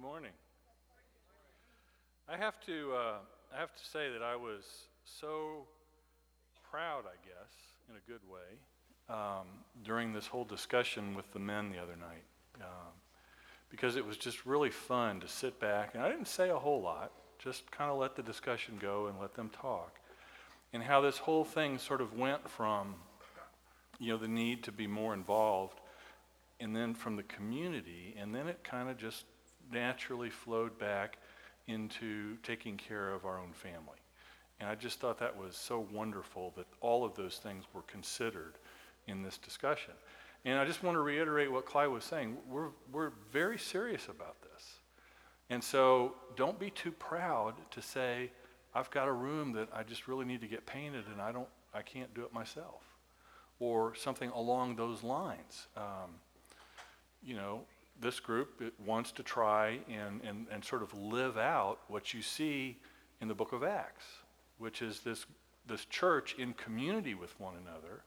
Good morning. I have to say that I was so proud, I guess, in a good way, during this whole discussion with the men the other night, because it was just really fun to sit back, and I didn't say a whole lot, just kind of let the discussion go and let them talk, and how this whole thing sort of went from, you know, the need to be more involved, and then from the community, and then it kind of just naturally flowed back into taking care of our own family. And I just thought that was so wonderful that all of those things were considered in this discussion. And I just want to reiterate what Clyde was saying. We're very serious about this. And so don't be too proud to say, I've got a room that I just really need to get painted and I can't do it myself, or something along those lines. You know, this group, it wants to try and sort of live out what you see in the book of Acts, which is this church in community with one another,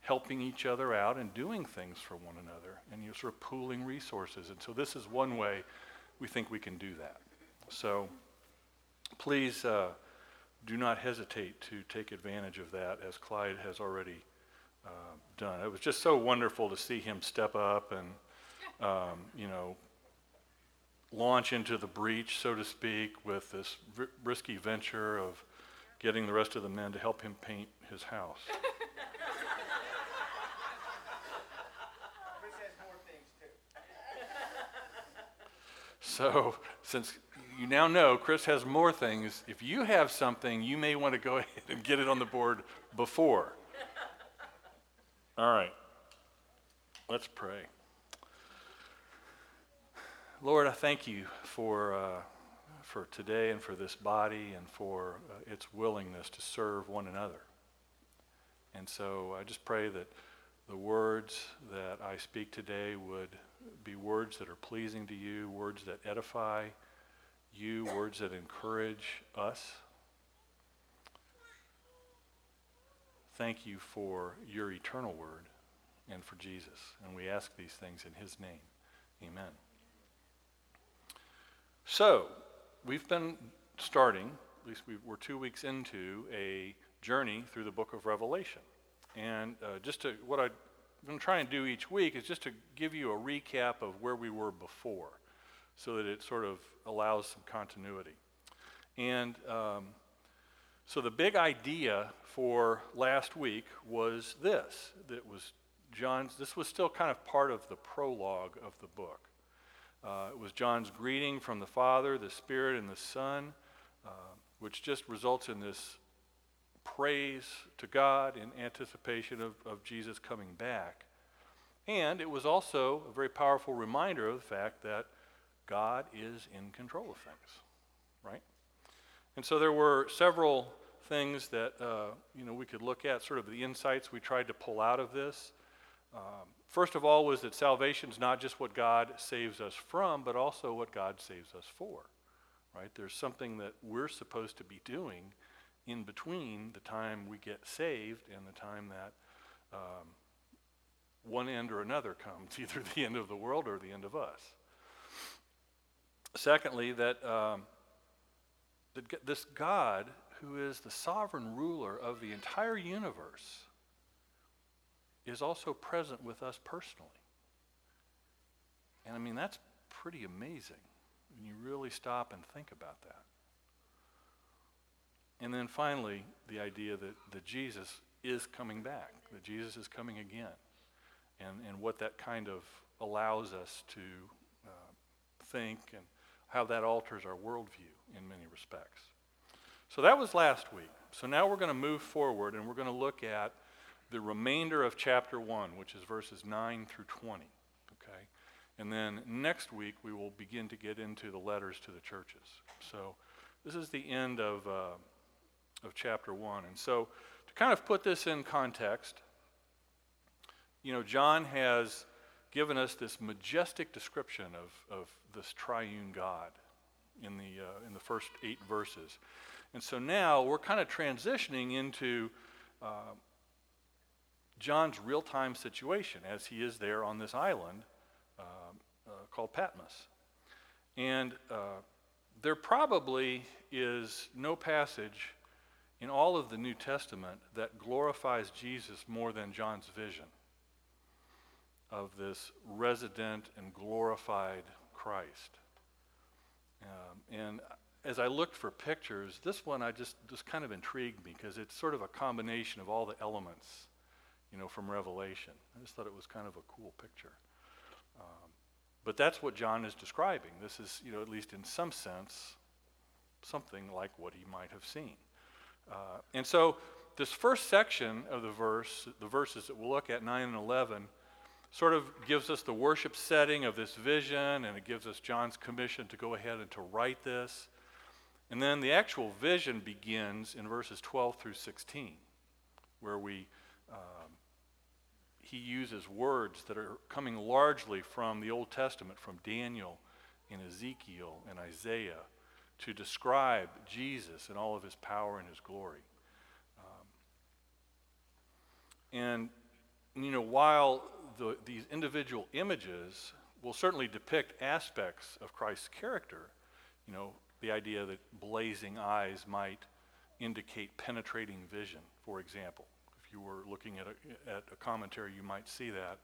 helping each other out and doing things for one another, and you're sort of pooling resources. And so this is one way we think we can do that. So please do not hesitate to take advantage of that, as Clyde has already done. It was just so wonderful to see him step up and launch into the breach, so to speak, with this risky venture of getting the rest of the men to help him paint his house. Chris has more things too. So, since you now know Chris has more things, if you have something, you may want to go ahead and get it on the board before. All right, let's pray. Lord, I thank you for today and for this body and for its willingness to serve one another. And so I just pray that the words that I speak today would be words that are pleasing to you, words that edify you, words that encourage us. Thank you for your eternal word and for Jesus. And we ask these things in his name. Amen. So, we've been starting, at least we're 2 weeks into, a journey through the Book of Revelation. And what I'm going to try and do each week is just to give you a recap of where we were before, so that it sort of allows some continuity. And so the big idea for last week was this. That was John's. This was still kind of part of the prologue of the book. It was John's greeting from the Father, the Spirit, and the Son, which just results in this praise to God in anticipation of Jesus coming back. And it was also a very powerful reminder of the fact that God is in control of things, right? And so there were several things that we could look at, sort of the insights we tried to pull out of this. First of all was that salvation's not just what God saves us from, but also what God saves us for, right? There's something that we're supposed to be doing in between the time we get saved and the time that one end or another comes, either the end of the world or the end of us. Secondly, that this God, who is the sovereign ruler of the entire universe, is also present with us personally. And I mean, that's pretty amazing when you really stop and think about that. And then finally, the idea that Jesus is coming back, that Jesus is coming again, and what that kind of allows us to think and how that alters our worldview in many respects. So that was last week. So now we're going to move forward and we're going to look at the remainder of chapter 1, which is verses 9 through 20, okay? And then next week, we will begin to get into the letters to the churches. So this is the end of chapter 1. And so to kind of put this in context, you know, John has given us this majestic description of this triune God in the first 8 verses. And so now we're kind of transitioning into John's real-time situation as he is there on this island called Patmos. And there probably is no passage in all of the New Testament that glorifies Jesus more than John's vision of this resident and glorified Christ. And as I looked for pictures, this one I just kind of intrigued me because it's sort of a combination of all the elements, you know, from Revelation. I just thought it was kind of a cool picture. But that's what John is describing. This is, you know, at least in some sense, something like what he might have seen. And so this first section of the verses that we'll look at, 9 and 11, sort of gives us the worship setting of this vision, and it gives us John's commission to go ahead and to write this. And then the actual vision begins in verses 12 through 16, where we... he uses words that are coming largely from the Old Testament, from Daniel and Ezekiel and Isaiah, to describe Jesus and all of his power and his glory. And, you know, while these individual images will certainly depict aspects of Christ's character, you know, the idea that blazing eyes might indicate penetrating vision, for example. You were looking at a commentary, you might see that.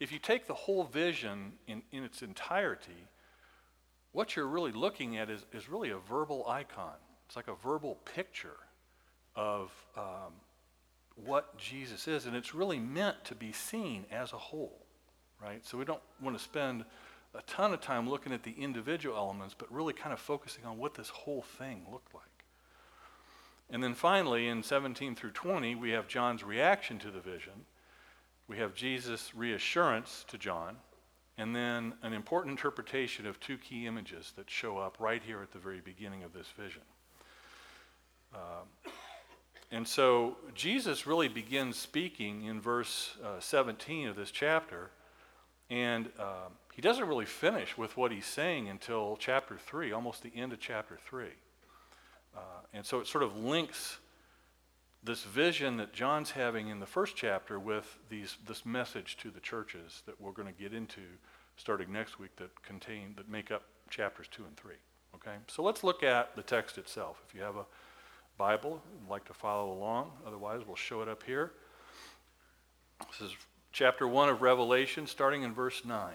If you take the whole vision in its entirety, what you're really looking at is really a verbal icon. It's like a verbal picture of what Jesus is, and it's really meant to be seen as a whole, right? So we don't want to spend a ton of time looking at the individual elements, but really kind of focusing on what this whole thing looked like. And then finally, in 17 through 20, we have John's reaction to the vision. We have Jesus' reassurance to John, and then an important interpretation of two key images that show up right here at the very beginning of this vision. And so Jesus really begins speaking in verse 17 of this chapter, and he doesn't really finish with what he's saying until chapter 3, almost the end of chapter 3. And so it sort of links this vision that John's having in the first chapter with this message to the churches that we're going to get into starting next week that make up chapters 2 and 3. Okay, so let's look at the text itself. If you have a Bible, you'd like to follow along. Otherwise, we'll show it up here. This is chapter 1 of Revelation, starting in verse 9.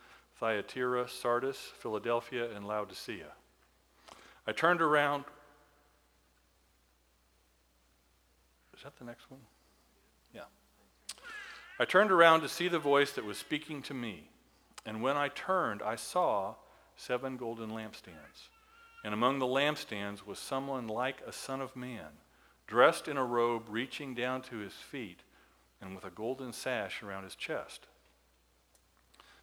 Thyatira, Sardis, Philadelphia, and Laodicea. I turned around. Is that the next one? Yeah. I turned around to see the voice that was speaking to me. And when I turned, I saw 7 golden lampstands. And among the lampstands was someone like a son of man, dressed in a robe reaching down to his feet, and with a golden sash around his chest.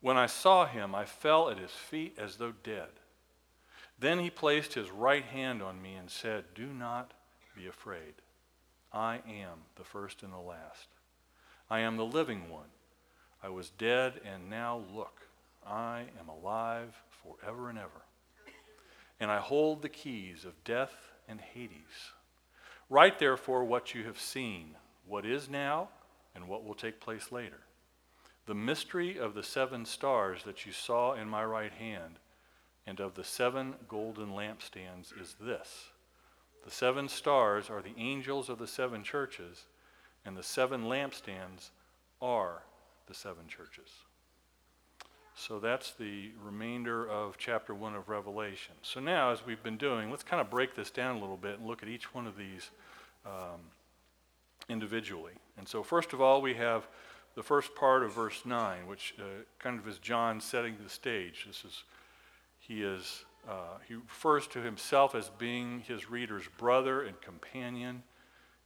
When I saw him, I fell at his feet as though dead. Then he placed his right hand on me and said, Do not be afraid. I am the first and the last. I am the living one. I was dead, and now look, I am alive forever and ever. And I hold the keys of death and Hades. Write therefore what you have seen, what is now, and what will take place later. The mystery of the 7 stars that you saw in my right hand and of the 7 golden lampstands is this. The 7 stars are the angels of the 7 churches, and the 7 lampstands are the 7 churches. So that's the remainder of chapter 1 of Revelation. So now, as we've been doing, let's kind of break this down a little bit and look at each one of these individually. And so first of all, we have the first part of verse 9, which kind of is John setting the stage. This is, he refers to himself as being his reader's brother and companion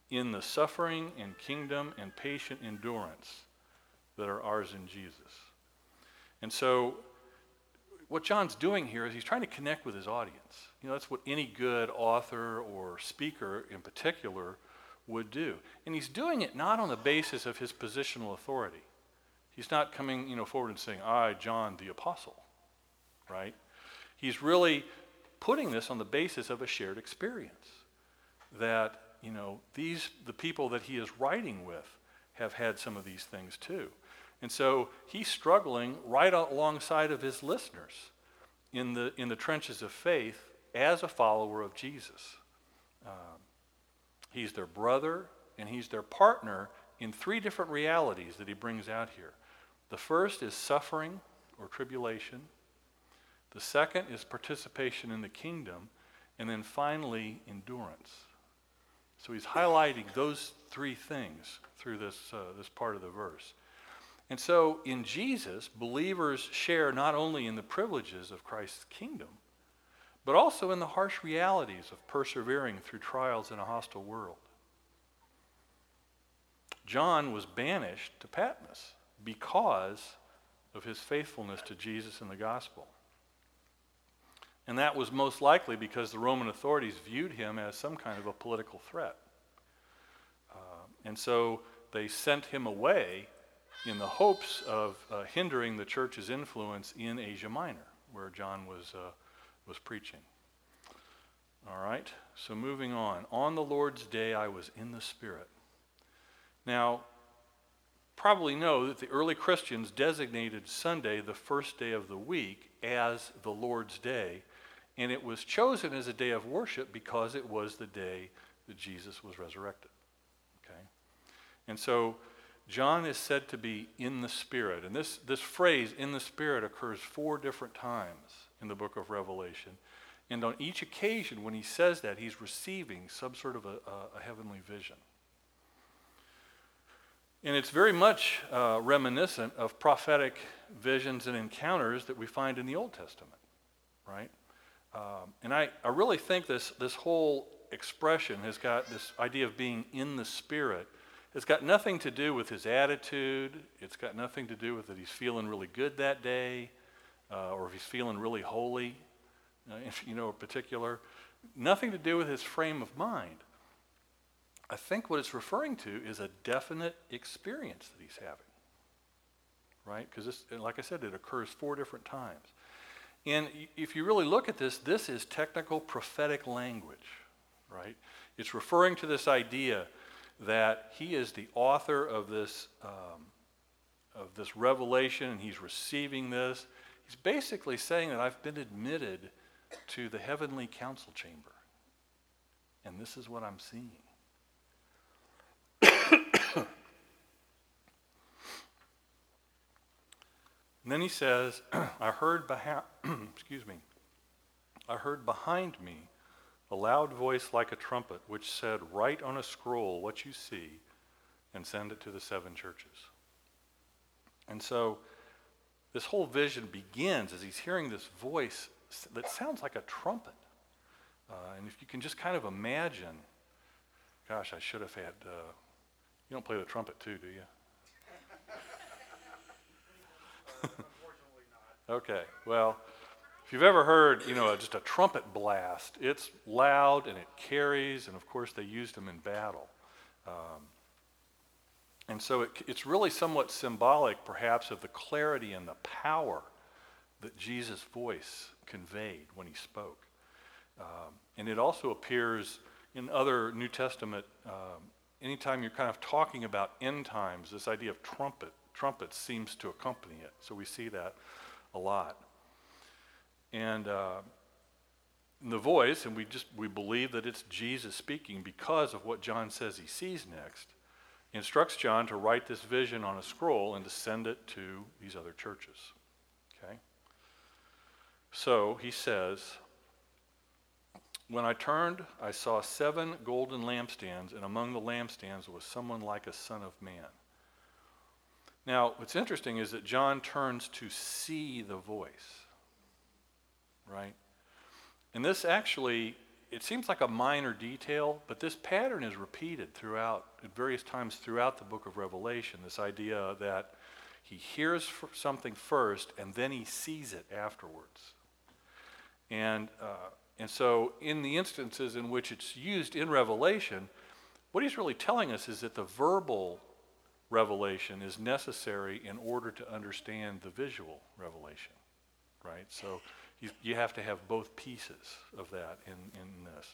in the suffering and kingdom and patient endurance that are ours in Jesus. And so what John's doing here is he's trying to connect with his audience. You know, that's what any good author or speaker in particular would do. And he's doing it not on the basis of his positional authority. He's not coming, you know, forward and saying, I, John the Apostle, right? He's really putting this on the basis of a shared experience that, you know, the people that he is writing with have had some of these things too. And so he's struggling right alongside of his listeners in the trenches of faith as a follower of Jesus. He's their brother and he's their partner in three different realities that he brings out here. The first is suffering or tribulation. The second is participation in the kingdom. And then finally, endurance. So he's highlighting those three things through this part of the verse. And so in Jesus, believers share not only in the privileges of Christ's kingdom, but also in the harsh realities of persevering through trials in a hostile world. John was banished to Patmos because of his faithfulness to Jesus and the gospel. And that was most likely because the Roman authorities viewed him as some kind of a political threat. And so they sent him away in the hopes of hindering the church's influence in Asia Minor, where John was preaching. All right, so moving on. On the Lord's day, I was in the Spirit. Now, probably know that the early Christians designated Sunday, the first day of the week, as the Lord's day, and it was chosen as a day of worship because it was the day that Jesus was resurrected. Okay, and so John is said to be in the Spirit. And this phrase, in the Spirit, occurs 4 different times in the book of Revelation. And on each occasion when he says that, he's receiving some sort of a heavenly vision. And it's very much reminiscent of prophetic visions and encounters that we find in the Old Testament, right? And I really think this whole expression has got this idea of being in the Spirit. It's got nothing to do with his attitude. It's got nothing to do with that he's feeling really good that day, or if he's feeling really holy, in particular. Nothing to do with his frame of mind. I think what it's referring to is a definite experience that he's having, right? Because, like I said, it occurs 4 different times. And if you really look at this, this is technical prophetic language, right? It's referring to this idea that he is the author of this revelation, and he's receiving this. He's basically saying that I've been admitted to the heavenly council chamber, and this is what I'm seeing. And then he says, I heard behind me a loud voice like a trumpet, which said, write on a scroll what you see and send it to the 7 churches. And so this whole vision begins as he's hearing this voice that sounds like a trumpet. And if you can just kind of imagine, gosh, I should have had, you don't play the trumpet too, do you? Unfortunately not. Okay, well, if you've ever heard, just a trumpet blast, it's loud and it carries, and of course they used them in battle. And so it's really somewhat symbolic, perhaps, of the clarity and the power that Jesus' voice conveyed when he spoke. And it also appears in other New Testament, anytime you're kind of talking about end times, this idea of trumpet seems to accompany it. So we see that a lot. And the voice, and we believe that it's Jesus speaking because of what John says he sees next, instructs John to write this vision on a scroll and to send it to these other churches. Okay? So he says, when I turned, I saw 7 golden lampstands, and among the lampstands was someone like a son of man. Now, what's interesting is that John turns to see the voice, right? And this actually, it seems like a minor detail, but this pattern is repeated throughout, at various times throughout the book of Revelation, this idea that he hears something first, and then he sees it afterwards. And so in the instances in which it's used in Revelation, what he's really telling us is that the verbal revelation is necessary in order to understand the visual revelation, right? So you have to have both pieces of that in this.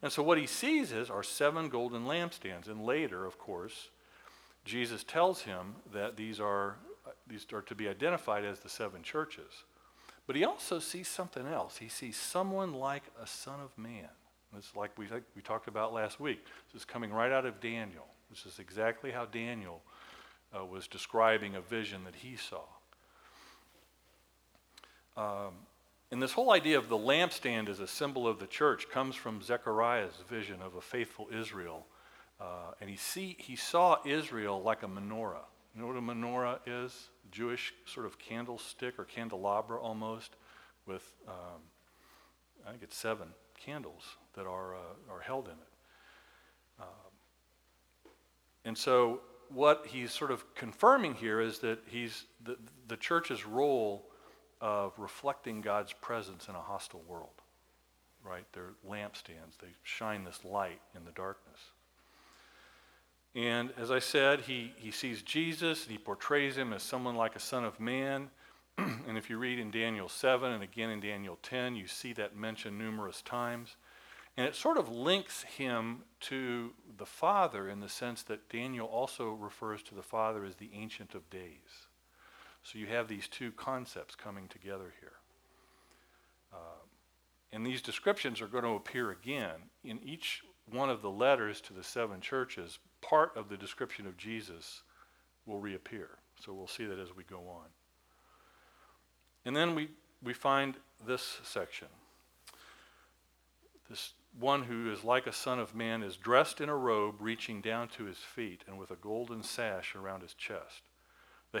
And so what he sees are 7 golden lampstands. And later, of course, Jesus tells him that these are to be identified as the 7 churches. But he also sees something else. He sees someone like a son of man. And it's like we talked about last week. This is coming right out of Daniel. This is exactly how Daniel was describing a vision that he saw. And this whole idea of the lampstand as a symbol of the church comes from Zechariah's vision of a faithful Israel. And he saw Israel like a menorah. You know what a menorah is? Jewish sort of candlestick or candelabra almost, with I think it's 7 candles that are held in it. And so what he's sort of confirming here is that the church's role of reflecting God's presence in a hostile world, right? They're lampstands. They shine this light in the darkness. And as I said, he sees Jesus, and he portrays him as someone like a son of man. And if you read in Daniel 7 and again in Daniel 10, you see that mentioned numerous times. And it sort of links him to the Father in the sense that Daniel also refers to the Father as the Ancient of Days. So you have these two concepts coming together here. And these descriptions are going to appear again in each one of the letters to the 7 churches. Part of the description of Jesus will reappear. So we'll see that as we go on. And then we find this section. This one who is like a son of man is dressed in a robe reaching down to his feet and with a golden sash around his chest. The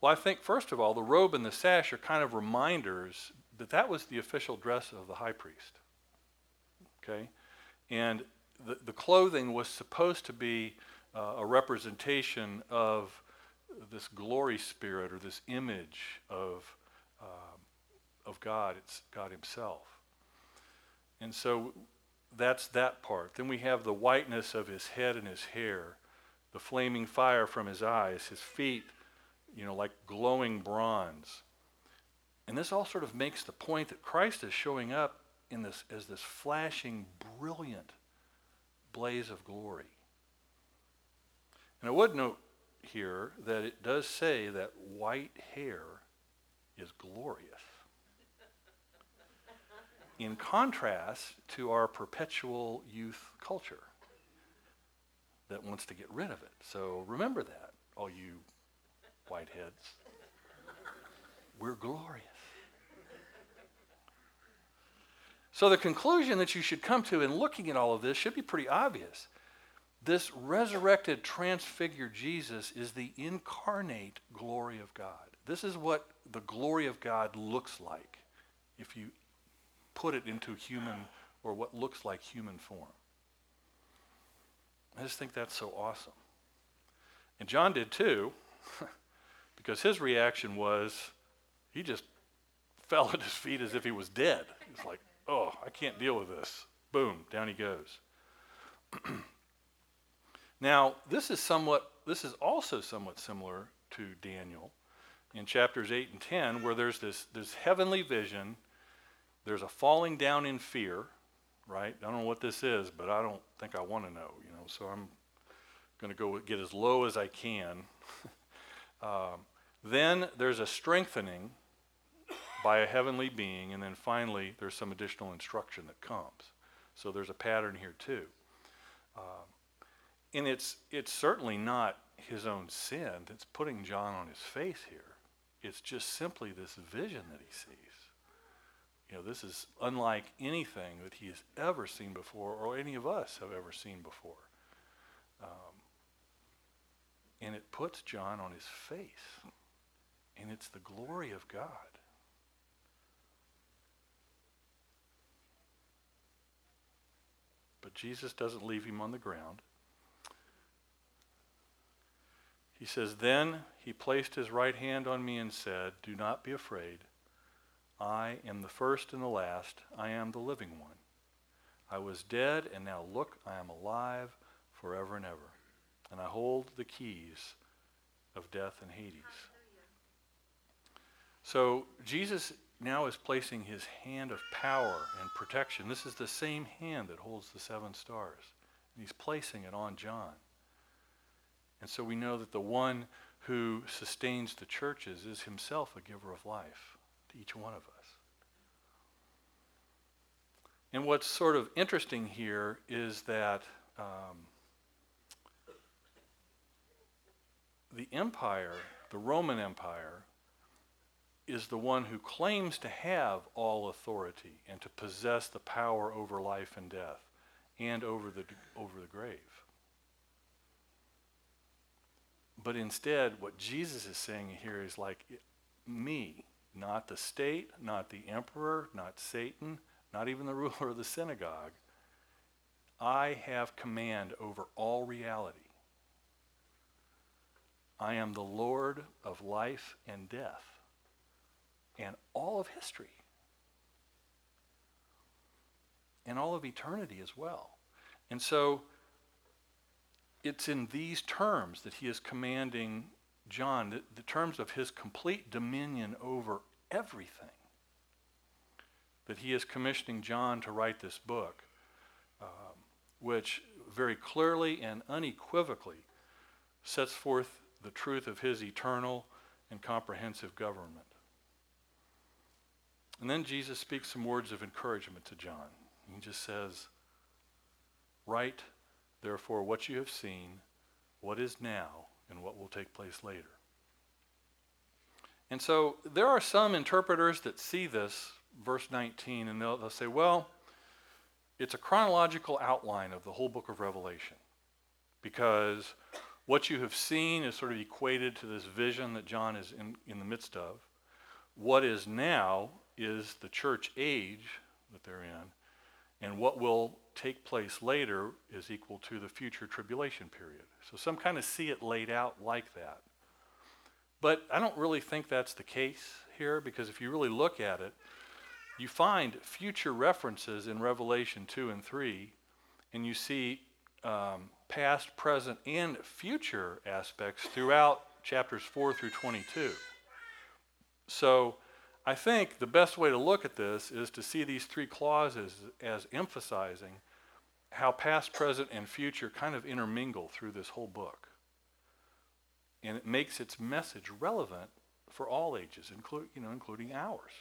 Well, I think, first of all, the robe and the sash are kind of reminders that that was the official dress of the high priest, okay? And the clothing was supposed to be a representation of this glory spirit or this image of God. It's God himself. And so that's that part. Then we have the whiteness of his head and his hair, the flaming fire from his eyes, his feet, like glowing bronze. And this all sort of makes the point that Christ is showing up in this as this flashing, brilliant blaze of glory. And I would note here that it does say that white hair is glorious. In contrast to our perpetual youth culture that wants to get rid of it. So remember that, all you whiteheads. We're glorious. So the conclusion that you should come to in looking at all of this should be pretty obvious. This resurrected, transfigured Jesus is the incarnate glory of God. This is what the glory of God looks like if you put it into human, or what looks like human form. I just think that's so awesome. And John did too, because his reaction was, he just fell at his feet as if he was dead. It's like, oh, I can't deal with this. Boom, down he goes. Now, this is also somewhat similar to Daniel in chapters 8 and 10 where there's this heavenly vision. There's a falling down in fear, right? I don't know what this is, but I don't think I want to know, you know, so I'm going to go get as low as I can. Then there's a strengthening by a heavenly being, and then finally there's some additional instruction that comes. So there's a pattern here too. And it's certainly not his own sin that's putting John on his face here. It's just simply this vision that he sees. You know, this is unlike anything that he has ever seen before or any of us have ever seen before. And it puts John on his face. And it's the glory of God. But Jesus doesn't leave him on the ground. He says, "Then he placed his right hand on me and said, 'Do not be afraid. I am the first and the last. I am the living one. I was dead, and now look, I am alive forever and ever. And I hold the keys of death and Hades.'" So Jesus now is placing his hand of power and protection. This is the same hand that holds the seven stars. And he's placing it on John. And so we know that the one who sustains the churches is himself a giver of life to each one of us. And what's sort of interesting here is that the empire, the Roman Empire, is the one who claims to have all authority and to possess the power over life and death and over the grave. But instead, what Jesus is saying here is like, me, not the state, not the emperor, not Satan, not even the ruler of the synagogue. I have command over all reality. I am the Lord of life and death and all of history and all of eternity as well. And so it's in these terms that he is commanding John, the terms of his complete dominion over everything, that he is commissioning John to write this book, which very clearly and unequivocally sets forth the truth of his eternal and comprehensive government. And then Jesus speaks some words of encouragement to John. He just says, "Write, therefore, what you have seen, what is now, and what will take place later." And so there are some interpreters that see this, verse 19, and they'll say, well, it's a chronological outline of the whole book of Revelation, because what you have seen is sort of equated to this vision that John is in the midst of. What is now is the church age that they're in, and what will take place later is equal to the future tribulation period. So some kind of see it laid out like that. But I don't really think that's the case here, because if you really look at it, you find future references in Revelation 2 and 3, and you see past, present, and future aspects throughout chapters 4 through 22. So I think the best way to look at this is to see these three clauses as emphasizing how past, present, and future kind of intermingle through this whole book. And it makes its message relevant for all ages, including ours.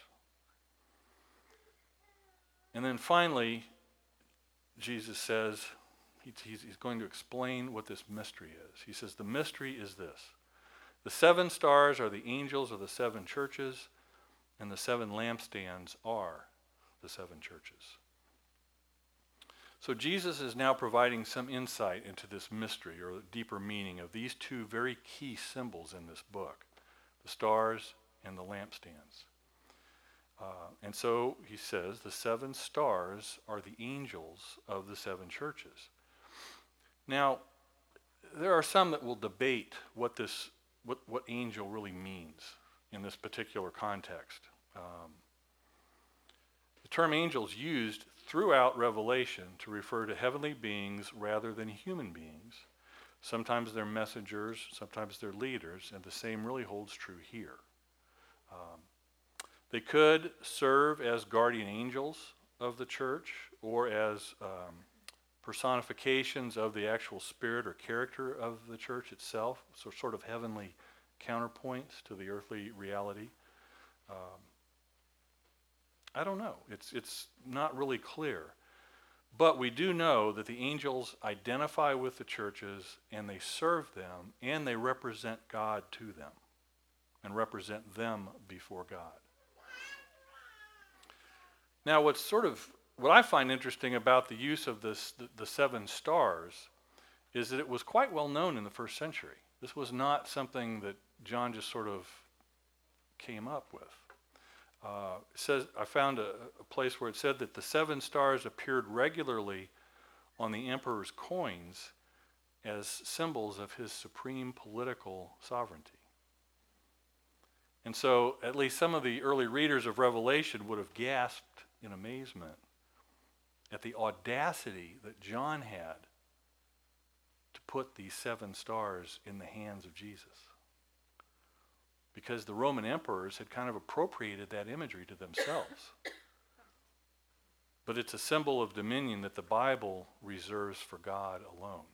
And then finally, Jesus says, he's going to explain what this mystery is. He says, the mystery is this. The seven stars are the angels of the seven churches, and the seven lampstands are the seven churches. So Jesus is now providing some insight into this mystery or deeper meaning of these two very key symbols in this book, the stars and the lampstands. And so he says the seven stars are the angels of the seven churches. Now, there are some that will debate what angel really means in this particular context. The term angels used throughout Revelation to refer to heavenly beings rather than human beings. Sometimes they're messengers, sometimes they're leaders, and the same really holds true here. They could serve as guardian angels of the church or as personifications of the actual spirit or character of the church itself, so sort of heavenly counterpoints to the earthly reality. I don't know. It's not really clear. But we do know that the angels identify with the churches, and they serve them, and they represent God to them, and represent them before God. Now, what I find interesting about the use of this, the seven stars, is that it was quite well known in the first century. This was not something that John just sort of came up with. It says I found a place where it said that the seven stars appeared regularly on the emperor's coins as symbols of his supreme political sovereignty. And so at least some of the early readers of Revelation would have gasped in amazement at the audacity that John had to put these seven stars in the hands of Jesus, because the Roman emperors had kind of appropriated that imagery to themselves. But it's a symbol of dominion that the Bible reserves for God alone.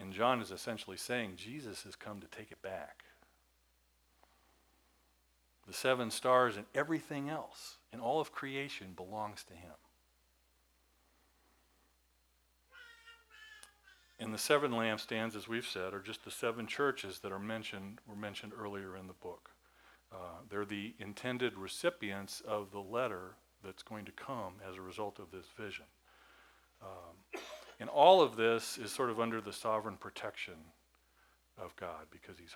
And John is essentially saying Jesus has come to take it back. The seven stars and everything else in all of creation belongs to him. And the seven lampstands, as we've said, are just the seven churches that were mentioned earlier in the book. They're the intended recipients of the letter that's going to come as a result of this vision. And all of this is sort of under the sovereign protection of God, because he's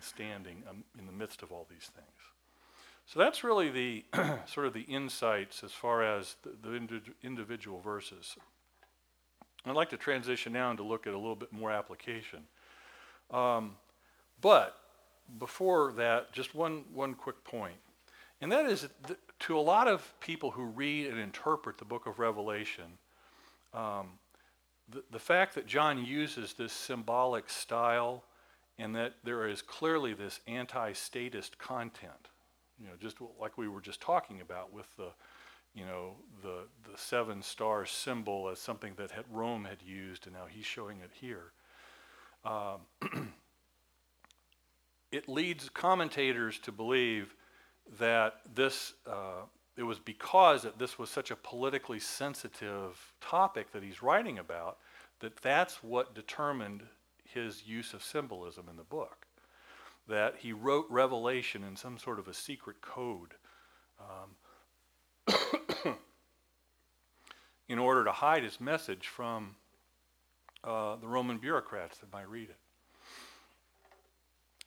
standing in the midst of all these things. So that's really the sort of the insights as far as the individual verses. I'd like to transition now and to look at a little bit more application. But before that, just one quick point. And that is, to a lot of people who read and interpret the book of Revelation, the fact that John uses this symbolic style and that there is clearly this anti-statist content, just like we were just talking about with the seven star symbol as something that Rome had used, and now he's showing it here. It leads commentators to believe that it was because that this was such a politically sensitive topic that he's writing about, that that's what determined his use of symbolism in the book. That he wrote Revelation in some sort of a secret code, in order to hide his message from the Roman bureaucrats that might read it.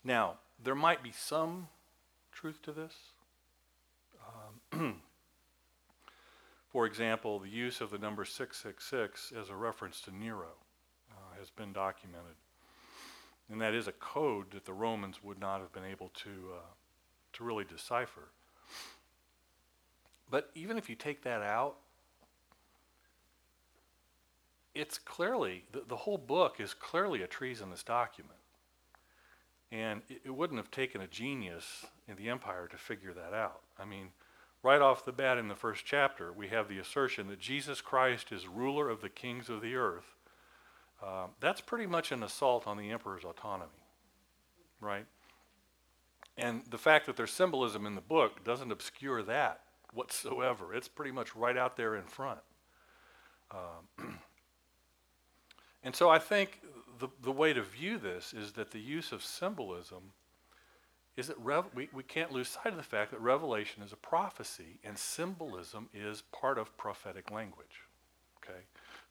Now, there might be some truth to this. For example, the use of the number 666 as a reference to Nero has been documented. And that is a code that the Romans would not have been able to really decipher. But even if you take that out, it's clearly, the whole book is clearly a treasonous document. And it wouldn't have taken a genius in the empire to figure that out. I mean, right off the bat in the first chapter, we have the assertion that Jesus Christ is ruler of the kings of the earth. That's pretty much an assault on the emperor's autonomy, right? And the fact that there's symbolism in the book doesn't obscure that whatsoever. It's pretty much right out there in front. And so I think the way to view this is that the use of symbolism is that we can't lose sight of the fact that Revelation is a prophecy and symbolism is part of prophetic language. Okay,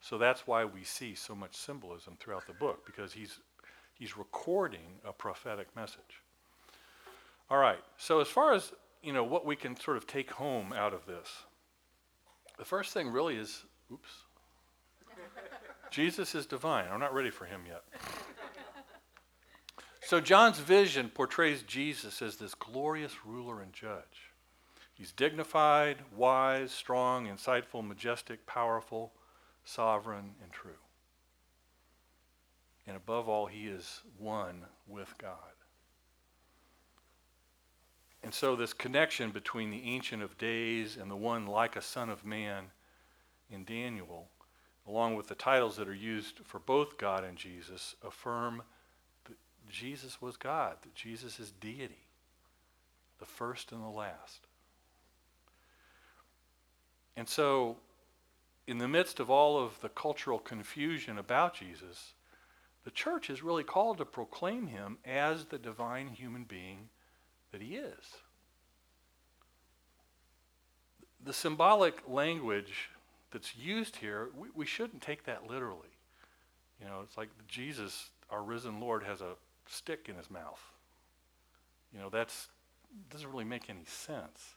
so that's why we see so much symbolism throughout the book, because he's recording a prophetic message. All right, so as far as what we can sort of take home out of this, the first thing really is, Jesus is divine. I'm not ready for him yet. So John's vision portrays Jesus as this glorious ruler and judge. He's dignified, wise, strong, insightful, majestic, powerful, sovereign, and true. And above all, he is one with God. And so this connection between the Ancient of Days and the one like a Son of Man in Daniel, along with the titles that are used for both God and Jesus, affirm that Jesus was God, that Jesus is deity, the first and the last. And so, in the midst of all of the cultural confusion about Jesus, the church is really called to proclaim him as the divine human being that he is. The symbolic language that's used here, we shouldn't take that literally. You know, it's like Jesus, our risen Lord, has a stick in his mouth. You know, that's doesn't really make any sense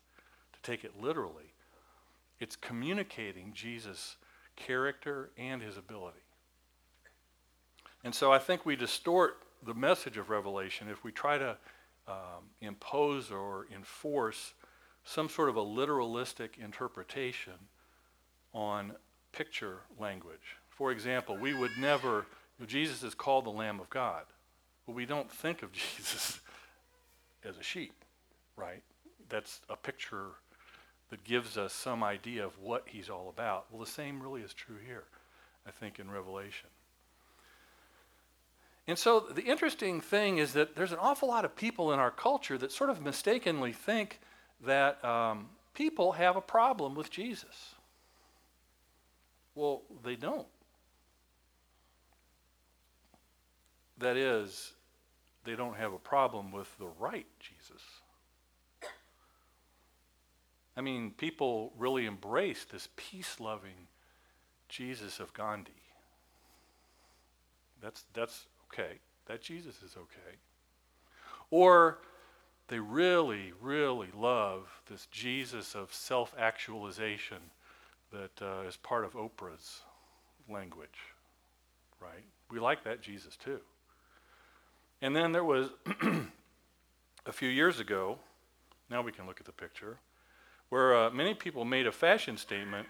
to take it literally. It's communicating Jesus' character and his ability. And so I think we distort the message of Revelation if we try to impose or enforce some sort of a literalistic interpretation on picture language. For example, we would never, Jesus is called the Lamb of God, but we don't think of Jesus as a sheep, right? That's a picture that gives us some idea of what he's all about. Well, the same really is true here, I think, in Revelation. And so the interesting thing is that there's an awful lot of people in our culture that sort of mistakenly think that people have a problem with Jesus. Well, they don't. That is, they don't have a problem with the right Jesus. I mean, people really embrace this peace-loving Jesus of Gandhi. That's okay. That Jesus is okay. Or they really, really love this Jesus of self-actualization that is part of Oprah's language, right? We like that Jesus too. And then there was a few years ago, now we can look at the picture, where many people made a fashion statement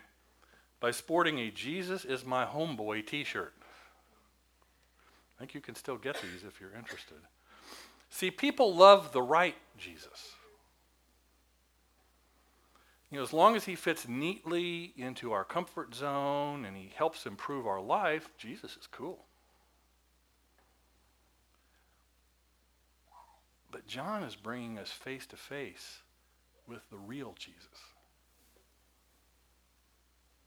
by sporting a Jesus is my homeboy t-shirt. I think you can still get these if you're interested. See, people love the right Jesus. You know, as long as he fits neatly into our comfort zone and he helps improve our life, Jesus is cool. But John is bringing us face to face with the real Jesus.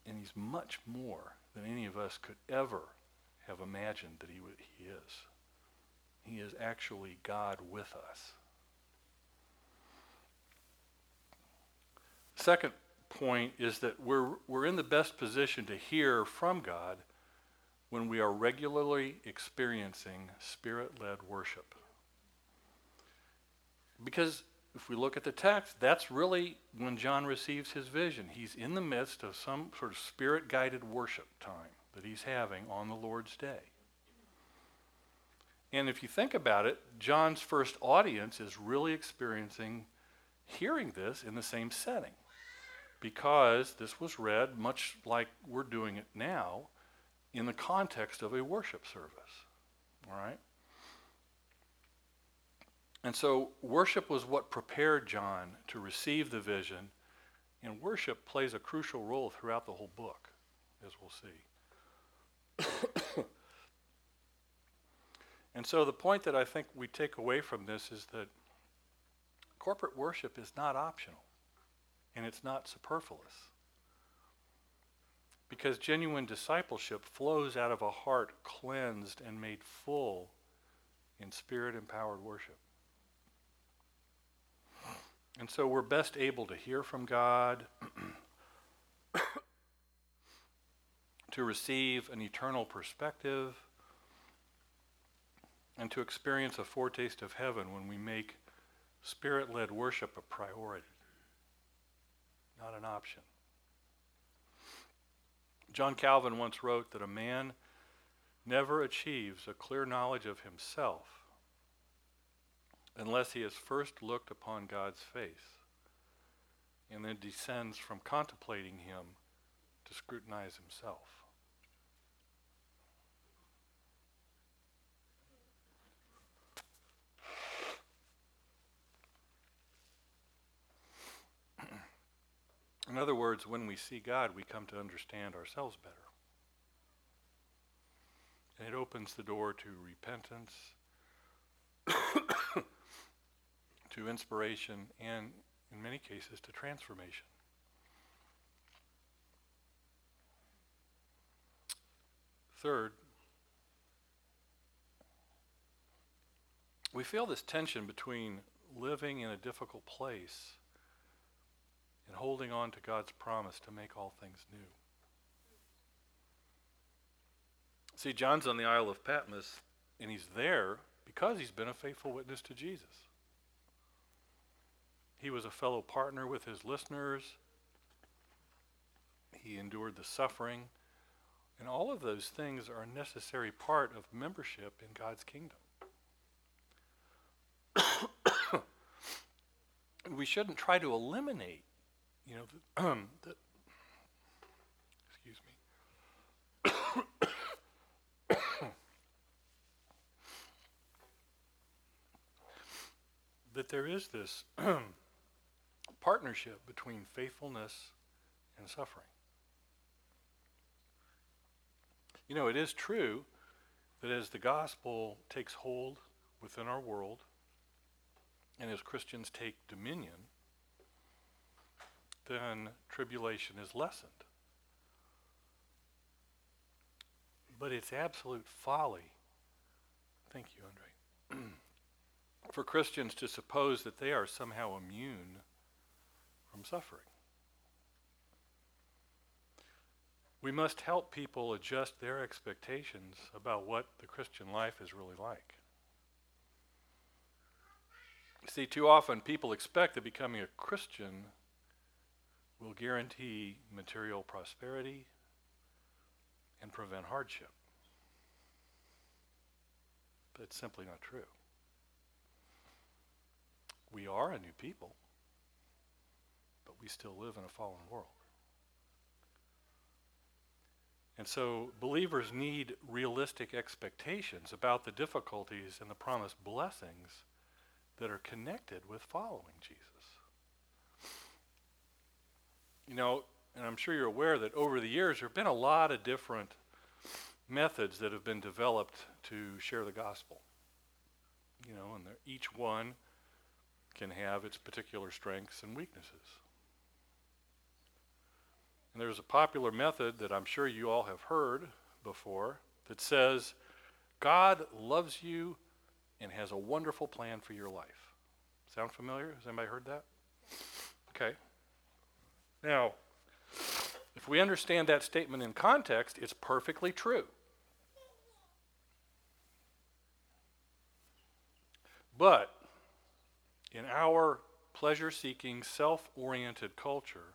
And he's much more than any of us could ever have imagined that he is. He is actually God with us. Second point is that we're in the best position to hear from God when we are regularly experiencing Spirit-led worship. Because if we look at the text, that's really when John receives his vision. He's in the midst of some sort of Spirit-guided worship time that he's having on the Lord's Day. And if you think about it, John's first audience is really experiencing hearing this in the same setting, because this was read, much like we're doing it now, in the context of a worship service. All right? And so worship was what prepared John to receive the vision, and worship plays a crucial role throughout the whole book, as we'll see. And so the point that I think we take away from this is that corporate worship is not optional, and it's not superfluous, because genuine discipleship flows out of a heart cleansed and made full in Spirit-empowered worship. And so we're best able to hear from God, to receive an eternal perspective, and to experience a foretaste of heaven when we make Spirit-led worship a priority, not an option. John Calvin once wrote that a man never achieves a clear knowledge of himself unless he has first looked upon God's face and then descends from contemplating him to scrutinize himself. In other words, when we see God, we come to understand ourselves better. And it opens the door to repentance, to inspiration, and in many cases, to transformation. Third, we feel this tension between living in a difficult place and holding on to God's promise to make all things new. See, John's on the Isle of Patmos, and he's there because he's been a faithful witness to Jesus. He was a fellow partner with his listeners. He endured the suffering. And all of those things are a necessary part of membership in God's kingdom. We shouldn't try to eliminate, excuse me. That there is this partnership between faithfulness and suffering. You know, it is true that as the gospel takes hold within our world, and as Christians take dominion, then tribulation is lessened. But it's absolute folly, thank you, Andre, for Christians to suppose that they are somehow immune from suffering. We must help people adjust their expectations about what the Christian life is really like. See, too often people expect that becoming a Christian will guarantee material prosperity and prevent hardship. But it's simply not true. We are a new people, but we still live in a fallen world. And so believers need realistic expectations about the difficulties and the promised blessings that are connected with following Jesus. You know, and I'm sure you're aware that over the years there have been a lot of different methods that have been developed to share the gospel. You know, and each one can have its particular strengths and weaknesses. And there's a popular method that I'm sure you all have heard before that says, God loves you and has a wonderful plan for your life. Sound familiar? Has anybody heard that? Okay. Now, if we understand that statement in context, it's perfectly true. But in our pleasure-seeking, self-oriented culture,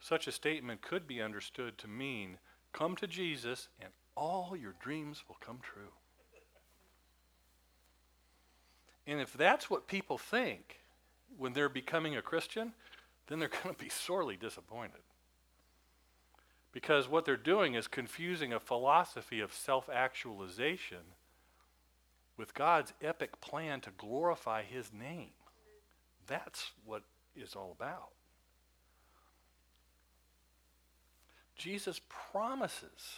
such a statement could be understood to mean, come to Jesus and all your dreams will come true. And if that's what people think when they're becoming a Christian, then they're going to be sorely disappointed. Because what they're doing is confusing a philosophy of self-actualization with God's epic plan to glorify his name. That's what it's all about. Jesus promises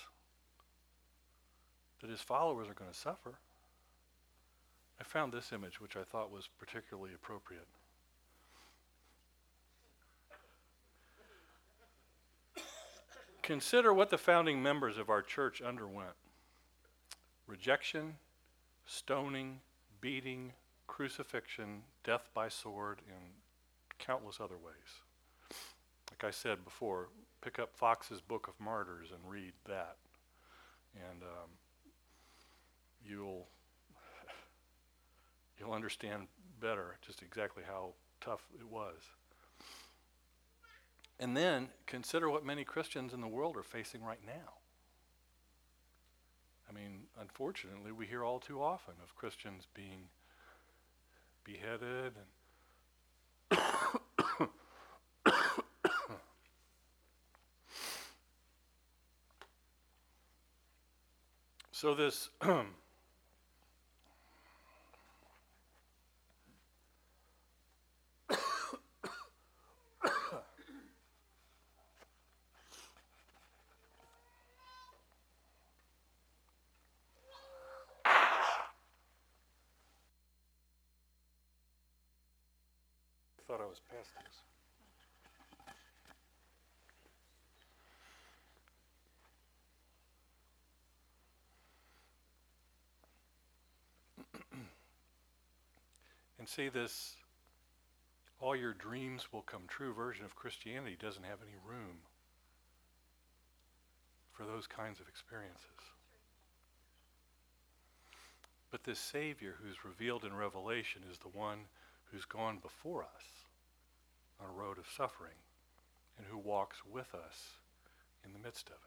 that his followers are going to suffer. I found this image, which I thought was particularly appropriate. Consider what the founding members of our church underwent. Rejection, stoning, beating, crucifixion, death by sword, and countless other ways. Like I said before, pick up Fox's Book of Martyrs and read that. And you'll understand better just exactly how tough it was. And then consider what many Christians in the world are facing right now. I mean, unfortunately, we hear all too often of Christians being beheaded and so this thought I was past this. And see, this all your dreams will come true version of Christianity doesn't have any room for those kinds of experiences. But this Savior who's revealed in Revelation is the one who's gone before us on a road of suffering and who walks with us in the midst of it.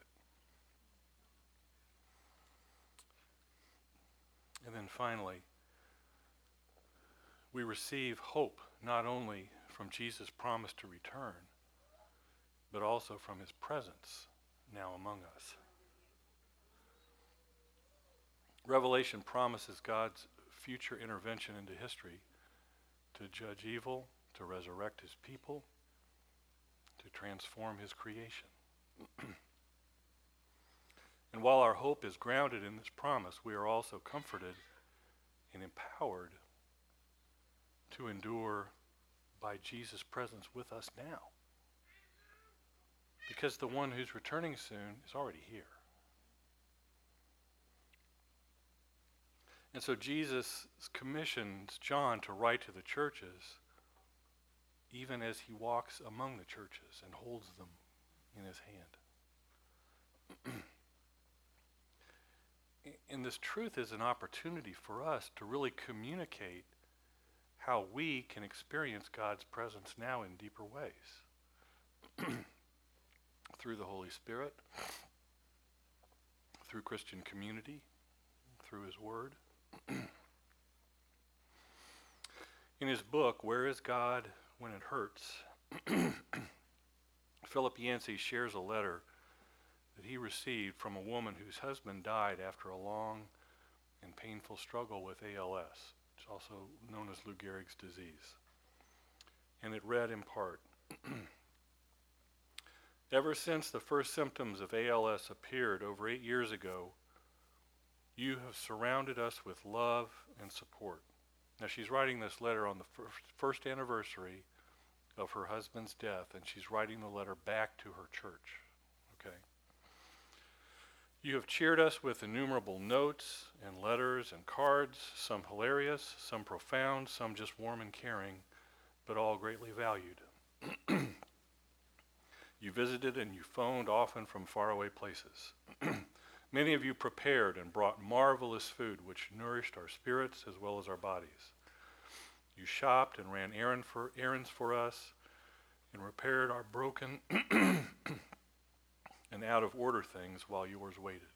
And then finally, we receive hope not only from Jesus' promise to return, but also from his presence now among us. Revelation promises God's future intervention into history to judge evil, to resurrect his people, to transform his creation. And while our hope is grounded in this promise, we are also comforted and empowered to endure by Jesus' presence with us now. Because the one who's returning soon is already here. And so Jesus commissions John to write to the churches even as he walks among the churches and holds them in his hand. And this truth is an opportunity for us to really communicate how we can experience God's presence now in deeper ways. Through the Holy Spirit, through Christian community, through his word. In his book, Where is God When It Hurts? Philip Yancey shares a letter that he received from a woman whose husband died after a long and painful struggle with ALS, which is also known as Lou Gehrig's disease. And it read in part, "Ever since the first symptoms of ALS appeared over 8 years ago, you have surrounded us with love and support." Now, she's writing this letter on the first anniversary of her husband's death, and she's writing the letter back to her church. Okay. "You have cheered us with innumerable notes and letters and cards, some hilarious, some profound, some just warm and caring, but all greatly valued. You visited and you phoned, often from faraway places. Many of you prepared and brought marvelous food which nourished our spirits as well as our bodies. You shopped and ran errands for us and repaired our broken and out-of-order things while yours waited.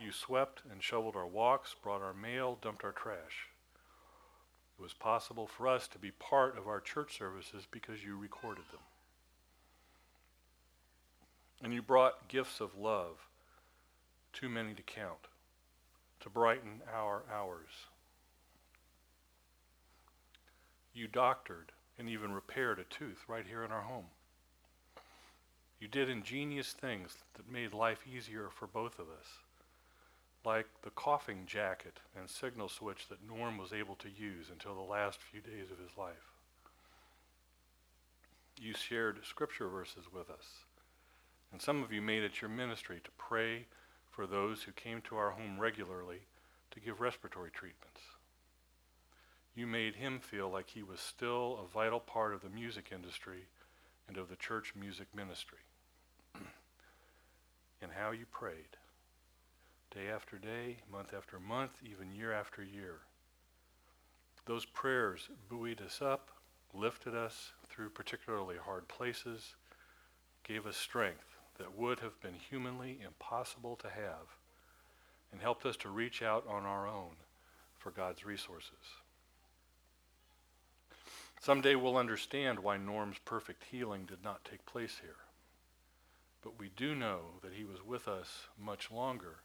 You swept and shoveled our walks, brought our mail, dumped our trash. It was possible for us to be part of our church services because you recorded them. And you brought gifts of love, too many to count, to brighten our hours. You doctored and even repaired a tooth right here in our home. You did ingenious things that made life easier for both of us, like the coughing jacket and signal switch that Norm was able to use until the last few days of his life. You shared scripture verses with us, and some of you made it your ministry to pray for those who came to our home regularly to give respiratory treatments. You made him feel like he was still a vital part of the music industry and of the church music ministry. And how you prayed, day after day, month after month, even year after year. Those prayers buoyed us up, lifted us through particularly hard places, gave us strength that would have been humanly impossible to have, and helped us to reach out on our own for God's resources. Someday we'll understand why Norm's perfect healing did not take place here, but we do know that he was with us much longer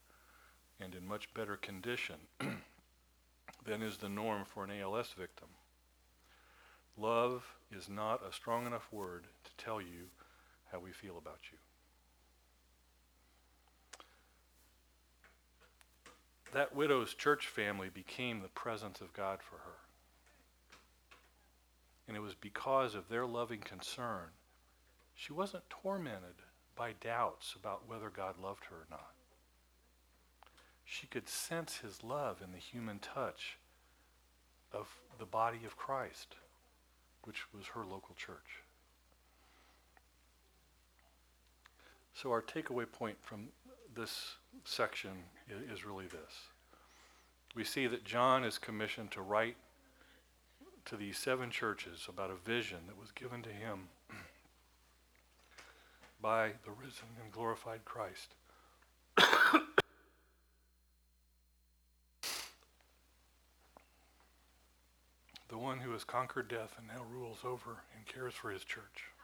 and in much better condition than is the norm for an ALS victim. Love is not a strong enough word to tell you how we feel about you." That widow's church family became the presence of God for her. and it was because of their loving concern. She wasn't tormented by doubts about whether God loved her or not. She could sense his love in the human touch of the body of Christ, which was her local church. So our takeaway point from this section is really this. We see that John is commissioned to write to these seven churches about a vision that was given to him by the risen and glorified Christ. The one who has conquered death and now rules over and cares for his church.